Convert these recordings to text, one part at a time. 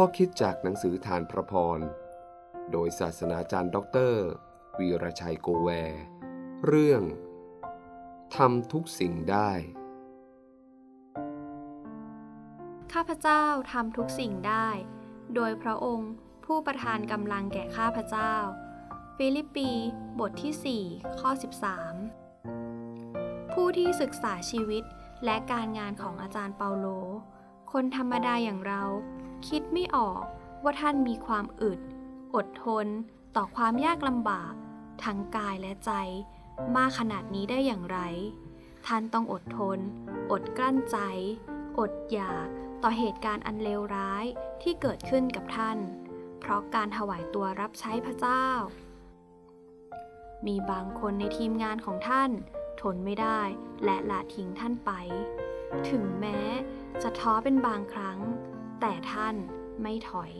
ข้อคิดจากหนังสือทานพระพรโดยศาสนาจารย์ด็อกเตอร์วีรชัยโกแวร์เรื่องทำทุกสิ่งได้ข้าพเจ้าทำทุกสิ่งได้โดยพระองค์ผู้ประทานกำลังแก่ข้าพเจ้าฟิลิปปีบทที่4ข้อ13ผู้ที่ศึกษาชีวิตและการงานของอาจารย์เปาโลคนธรรมดาอย่างเราคิดไม่ออกว่าท่านมีความอึดอดทนต่อความยากลำบากทั้งกายและใจมากขนาดนี้ได้อย่างไรท่านต้องอดทนอดกลั้นใจอดอยากต่อเหตุการณ์อันเลวร้ายที่เกิดขึ้นกับท่านเพราะการถวายตัวรับใช้พระเจ้ามีบางคนในทีมงานของท่านทนไม่ได้และละทิ้งท่านไปถึงแม้จะท้อเป็นบางครั้งแต่ท่านไม่ถอย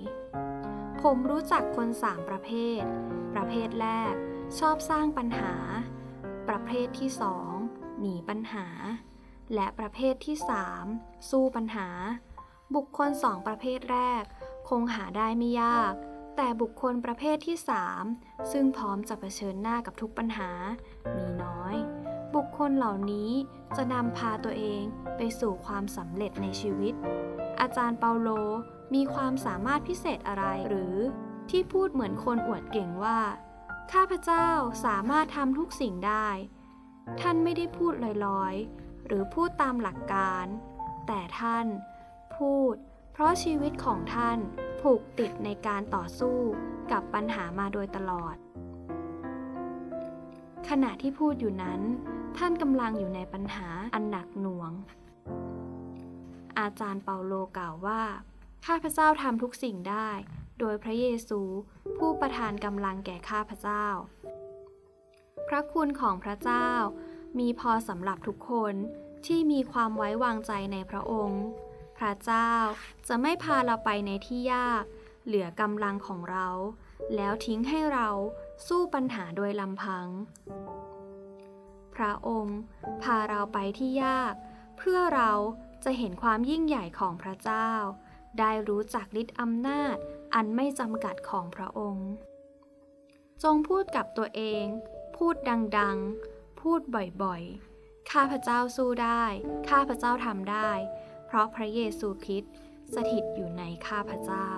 ผมรู้จักคน3ประเภทประเภทแรกชอบสร้างปัญหาประเภทที่2หนีปัญหาและประเภทที่3สู้ปัญหาบุคคล2ประเภทแรกคงหาได้ไม่ยากแต่บุคคลประเภทที่3ซึ่งพร้อมจะเผชิญหน้ากับทุกปัญหามีน้อยบุคคลเหล่านี้จะนำพาตัวเองไปสู่ความสำเร็จในชีวิตอาจารย์เปาโลมีความสามารถพิเศษอะไรหรือที่พูดเหมือนคนอวดเก่งว่าข้าพเจ้าสามารถทำทุกสิ่งได้ท่านไม่ได้พูดลอยๆหรือพูดตามหลักการแต่ท่านพูดเพราะชีวิตของท่านผูกติดในการต่อสู้กับปัญหามาโดยตลอดขณะที่พูดอยู่นั้นท่านกำลังอยู่ในปัญหาอันหนักหน่วงอาจารย์เปาโลกล่าวว่าข้าพเจ้าทำทุกสิ่งได้โดยพระเยซูผู้ประทานกำลังแก่ข้าพเจ้าพระคุณของพระเจ้ามีพอสำหรับทุกคนที่มีความไว้วางใจในพระองค์พระเจ้าจะไม่พาเราไปในที่ยากเหลือกำลังของเราแล้วทิ้งให้เราสู้ปัญหาโดยลำพังพระองค์พาเราไปที่ยากเพื่อเราจะเห็นความยิ่งใหญ่ของพระเจ้าได้รู้จักฤทธิ์อำนาจอันไม่จำกัดของพระองค์จงพูดกับตัวเองพูดดังๆพูดบ่อยๆข้าพเจ้าสู้ได้ข้าพเจ้าทำได้เพราะพระเยซูคริสต์สถิตอยู่ในข้าพเจ้า